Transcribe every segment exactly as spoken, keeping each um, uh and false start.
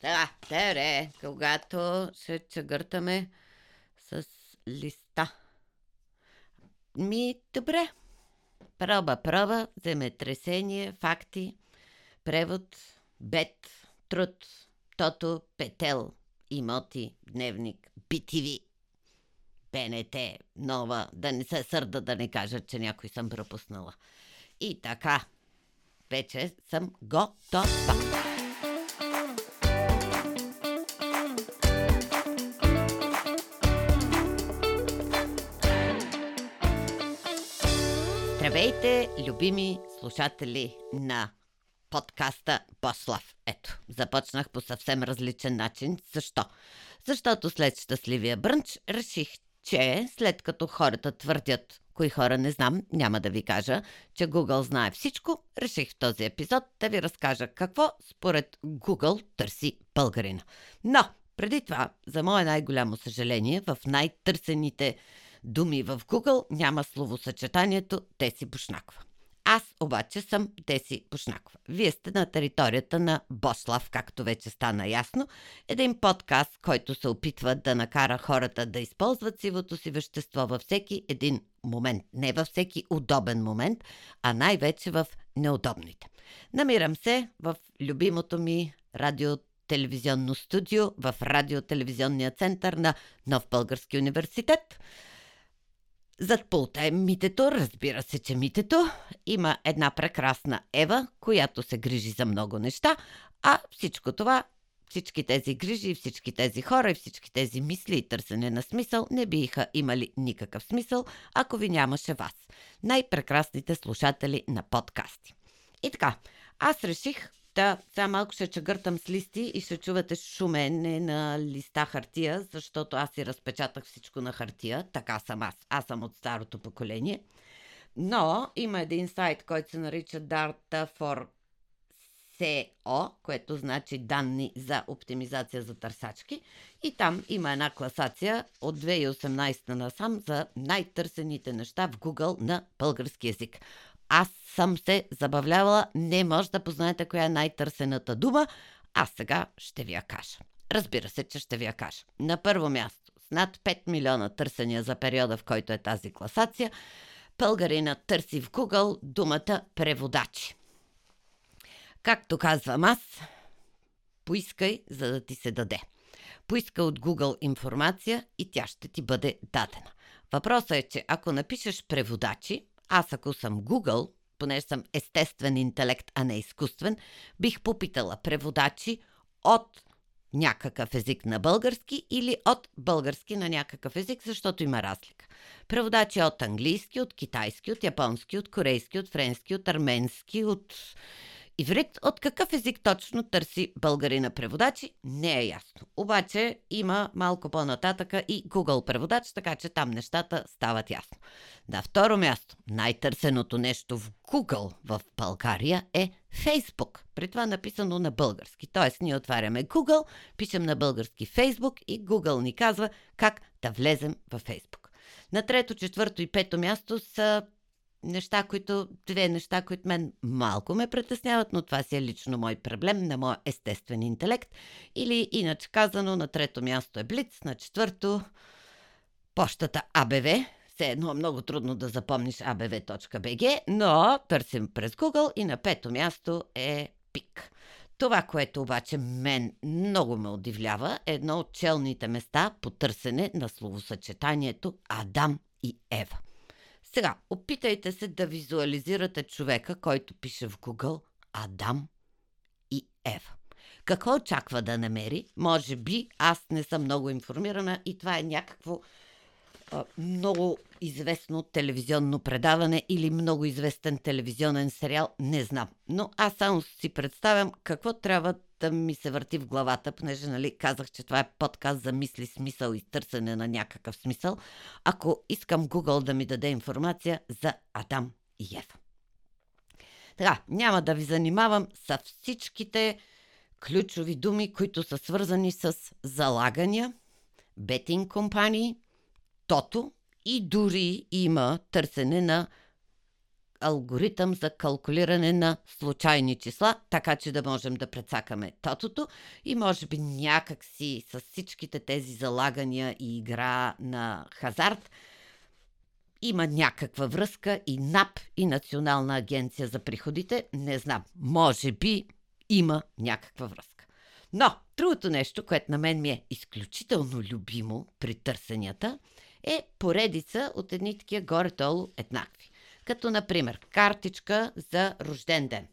Та, тере, когато се чегъртаме с листа. Ми, добре. Проба, проба, земетресение, факти, превод, бед, труд, тото, петел, имоти, дневник, би ти ви, БНТ, нова, да не се сърда, да не кажа, че някой съм пропуснала. И така, вече съм готова. Здравейте, любими слушатели на подкаста Бошлаф. Ето, започнах по съвсем различен начин. Защо? Защото след щастливия брънч реших, че след като хората твърдят, кои хора не знам, няма да ви кажа, че Google знае всичко, реших в този епизод да ви разкажа какво според Google търси българина. Но, преди това, за мое най-голямо съжаление, в най-търсените думи в Google няма словосъчетанието Теси Бошнакова. Аз обаче съм Теси Бошнакова. Вие сте на територията на Бошлаф, както вече стана ясно. Един подкаст, който се опитва да накара хората да използват сивото си вещество във всеки един момент. Не във всеки удобен момент, а най-вече в неудобните. Намирам се в любимото ми радиото, телевизионно студио в радиотелевизионния център на Нов Български университет. Зад пулта е митето, разбира се, че митето. Има една прекрасна Ева, която се грижи за много неща, а всичко това, всички тези грижи, всички тези хора, всички тези мисли и търсене на смисъл не биха имали никакъв смисъл, ако ви нямаше вас. Най-прекрасните слушатели на подкасти. И така, аз реших да, сега малко ще чегъртам с листи и ще чувате шумене на листа хартия, защото аз си разпечатах всичко на хартия. Така съм аз. Аз съм от старото поколение. Но има един сайт, който се нарича Dart for ес и о, което значи данни за оптимизация за търсачки. И там има една класация от две хиляди и осемнадесета насам за най-търсените неща в Google на български език. Аз съм се забавлявала, не може да познаете коя е най-търсената дума, а сега ще ви я кажа. Разбира се, че ще ви я кажа. На първо място, с над пет милиона търсения за периода, в който е тази класация, българина търси в Google думата преводачи. Както казвам аз, поискай, за да ти се даде. Поиска от Google информация и тя ще ти бъде дадена. Въпросът е, че ако напишеш преводачи, аз ако съм Google, понеже съм естествен интелект, а не изкуствен, бих попитала преводачи от някакъв език на български или от български на някакъв език, защото има разлика. Преводачи от английски, от китайски, от японски, от корейски, от френски, от арменски, от иврит. От какъв език точно търси българина преводачи, не е ясно. Обаче има малко по-нататъка и Google преводач, така че там нещата стават ясно. На второ място, най-търсеното нещо в Google в България е Facebook. При това написано на български. Тоест ние отваряме Google, пишем на български Facebook и Google ни казва как да влезем във Facebook. На трето, четвърто и пето място са неща, които, две неща, които мен малко ме притесняват, но това си е лично мой проблем на моя естествен интелект. Или иначе казано, на трето място е Блиц, на четвърто пощата А Б В. Все едно много трудно да запомниш а бе ве точка би джи, но търсим през Google и на пето място е ПИК. Това, което обаче мен много ме удивлява, е едно от челните места по търсене на словосъчетанието Адам и Ева. Сега, опитайте се да визуализирате човека, който пише в Google Адам и Ева. Какво очаква да намери? Може би аз не съм много информирана и това е някакво а, много известно телевизионно предаване или много известен телевизионен сериал, не знам. Но аз само си представям какво трябва да ми се върти в главата, понеже нали, казах, че това е подкаст за мисли, смисъл и търсене на някакъв смисъл, ако искам Google да ми даде информация за Адам и Ева. Така, няма да ви занимавам с всичките ключови думи, които са свързани с залагания, бетинг компании, тото и дори има търсене на алгоритъм за калкулиране на случайни числа, така че да можем да прецакаме тотото и може би някак си с всичките тези залагания и игра на хазарт има някаква връзка и НАП и Национална агенция за приходите. Не знам, може би има някаква връзка. Но другото нещо, което на мен ми е изключително любимо при търсенията, е поредица от едни такива горе-долу еднакви. Като, например, картичка за рожден ден.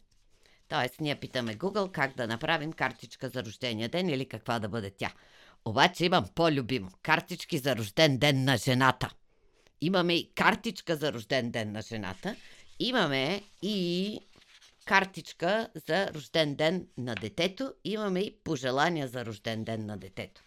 Тоест, ние питаме Google как да направим картичка за рождения ден или каква да бъде тя. Обаче имам по-любимо. Картички за рожден ден на жената. Имаме и картичка за рожден ден на жената. Имаме и картичка за рожден ден на детето. Имаме и пожелания за рожден ден на детето.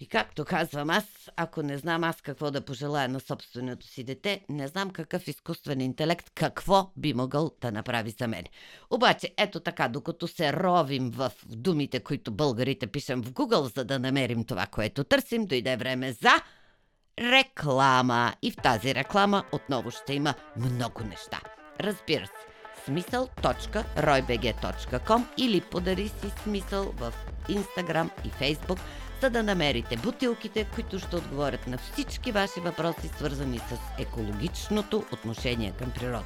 И както казвам аз, ако не знам аз какво да пожелая на собственото си дете, не знам какъв изкуствен интелект, какво би могъл да направи за мен. Обаче, ето така, докато се ровим в думите, които българите пишем в Google, за да намерим това, което търсим, дойде време за реклама. И в тази реклама отново ще има много неща. Разбира се, смисъл точка ройбг точка ком или подари си смисъл в Instagram и Facebook, за да намерите бутилките, които ще отговорят на всички ваши въпроси, свързани с екологичното отношение към природа.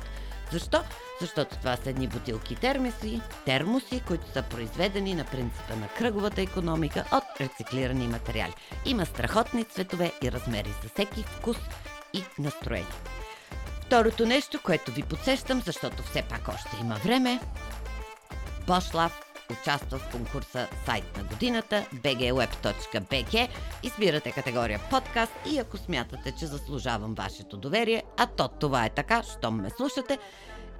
Защо? Защото това са едни бутилки термоси, термоси, които са произведени на принципа на кръговата икономика от рециклирани материали. Има страхотни цветове и размери за всеки вкус и настроение. Второто нещо, което ви подсещам, защото все пак още има време, Бошлаф участва в конкурса Сайт на годината би джи уеб точка би джи. Избирате категория подкаст и ако смятате, че заслужавам вашето доверие, а то това е така, щом ме слушате,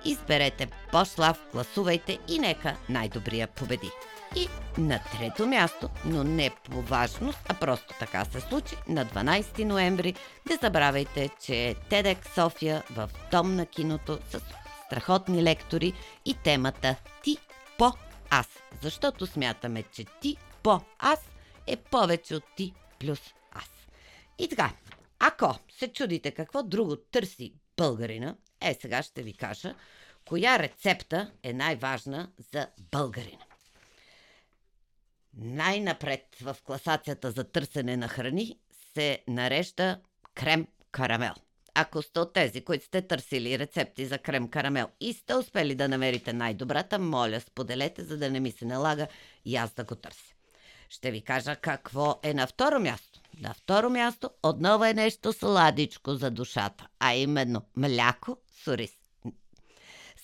изберете Бошлаф, гласувайте и нека най-добрия победи. И на трето място, но не по важност, а просто така се случи, на дванайсети ноември не забравяйте, че е TEDx София в Дом на киното с страхотни лектори и темата Ти по аз, защото смятаме, че ти по аз е повече от ти плюс аз. И така, ако се чудите какво друго търси българина, е сега ще ви кажа коя рецепта е най-важна за българина. Най-напред в класацията за търсене на храни се нарежда крем-карамел. Ако сте от тези, които сте търсили рецепти за крем-карамел и сте успели да намерите най-добрата, моля споделете, за да не ми се налага и аз да го търся. Ще ви кажа какво е на второ място. На второ място отново е нещо сладичко за душата, а именно мляко с ориз.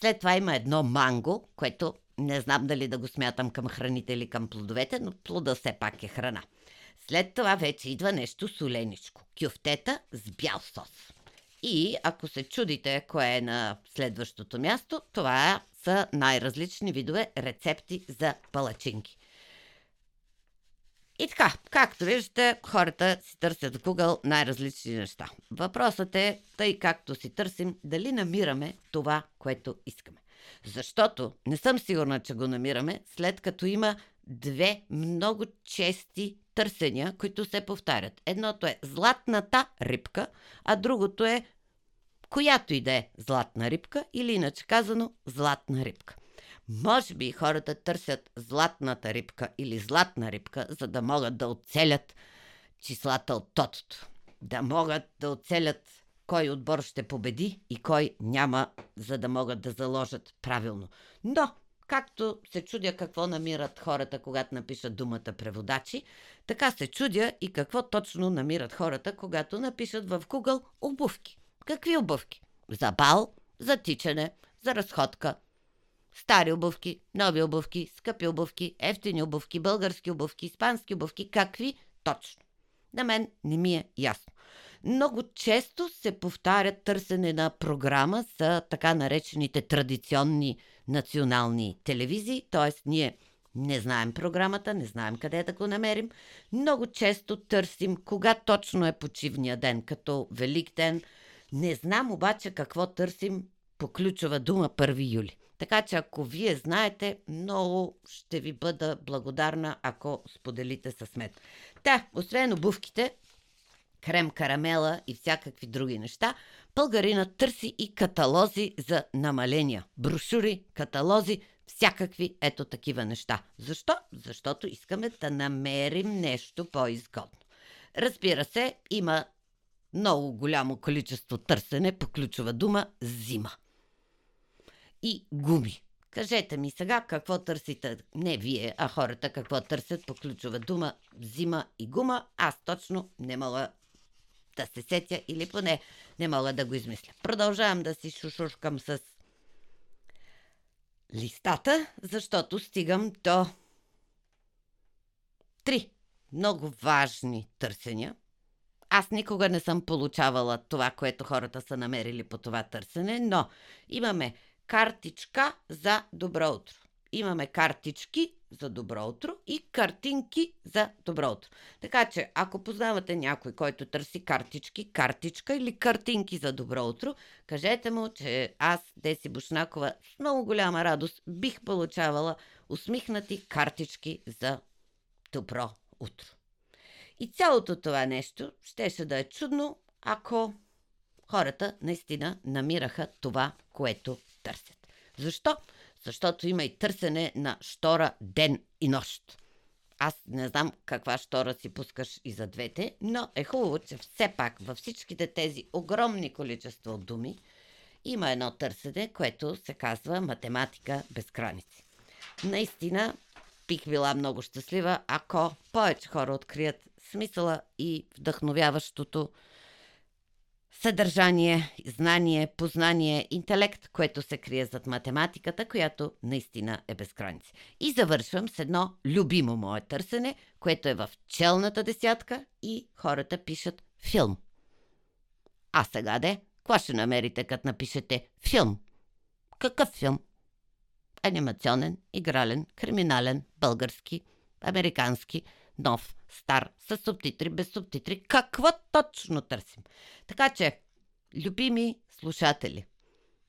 След това има едно манго, което не знам дали да го смятам към храните или към плодовете, но плода все пак е храна. След това вече идва нещо соленичко. Кюфтета с бял сос. И ако се чудите кое е на следващото място, това са най-различни видове рецепти за палачинки. И така, както виждате, хората си търсят в Google най-различни неща. Въпросът е, тъй както си търсим, дали намираме това, което искаме. Защото не съм сигурна, че го намираме, след като има две много чести търсения, които се повтарят. Едното е златната рибка, а другото е която и да е златна рибка, или иначе казано златна рибка. Може би хората търсят златната рибка или златна рибка, за да могат да оцелят числата от тотото. Да могат да оцелят кой отбор ще победи и кой няма, за да могат да заложат правилно. Но както се чудя какво намират хората, когато напишат думата преводачи, така се чудя и какво точно намират хората, когато напишат в Google обувки. Какви обувки? За бал, за тичане, за разходка. Стари обувки, нови обувки, скъпи обувки, евтини обувки, български обувки, испански обувки. Какви точно? На мен не ми е ясно. Много често се повтаря търсене на програма за така наречените традиционни национални телевизии, т.е. ние не знаем програмата, не знаем къде да го намерим. Много често търсим кога точно е почивния ден, като Велик ден. Не знам обаче какво търсим по ключова дума първи юли. Така че ако вие знаете, много ще ви бъда благодарна, ако споделите с мен. Та, освен обувките, крем карамела и всякакви други неща, българина търси и каталози за намаления. Брошури, каталози, всякакви ето такива неща. Защо? Защото искаме да намерим нещо по-изгодно. Разбира се, има много голямо количество търсене по ключова дума зима. И гуми. Кажете ми сега какво търсите, не вие, а хората какво търсят по ключова дума зима и гума. Аз точно не мога да се сетя или поне не мога да го измисля. Продължавам да си шушушкам с листата, защото стигам до три много важни търсения. Аз никога не съм получавала това, което хората са намерили по това търсене, но имаме картичка за добро утро. Имаме картички за добро утро и картинки за добро утро. Така че, ако познавате някой, който търси картички, картичка или картинки за добро утро, кажете му, че аз, Теси Бошнакова, с много голяма радост бих получавала усмихнати картички за добро утро. И цялото това нещо щеше да е чудно, ако хората наистина намираха това, което търсят. Защо? Защото има и търсене на штора ден и нощ. Аз не знам каква штора си пускаш и за двете, но е хубаво, че все пак във всичките тези огромни количества думи има едно търсене, което се казва математика без граници. Наистина бих била много щастлива, ако повече хора открият смисъла и вдъхновяващото съдържание, знание, познание, интелект, което се крие зад математиката, която наистина е без граници. И завършвам с едно любимо мое търсене, което е в челната десятка и хората пишат филм. А сега де, какво ще намерите, като напишете филм? Какъв филм? Анимационен, игрален, криминален, български, американски, нов, стар, с субтитри, без субтитри, какво точно търсим. Така че, любими слушатели,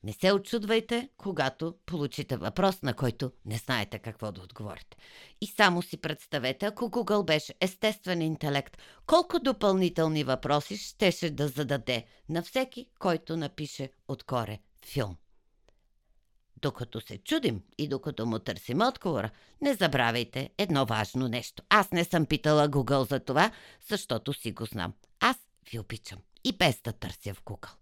не се очудвайте, когато получите въпрос, на който не знаете какво да отговорите. И само си представете, ако Google беше естествен интелект, колко допълнителни въпроси щеше да зададе на всеки, който напише отгоре филм. Докато се чудим и докато му търсим отговора, не забравяйте едно важно нещо. Аз не съм питала Google за това, защото си го знам. Аз ви обичам и без да търся в Google.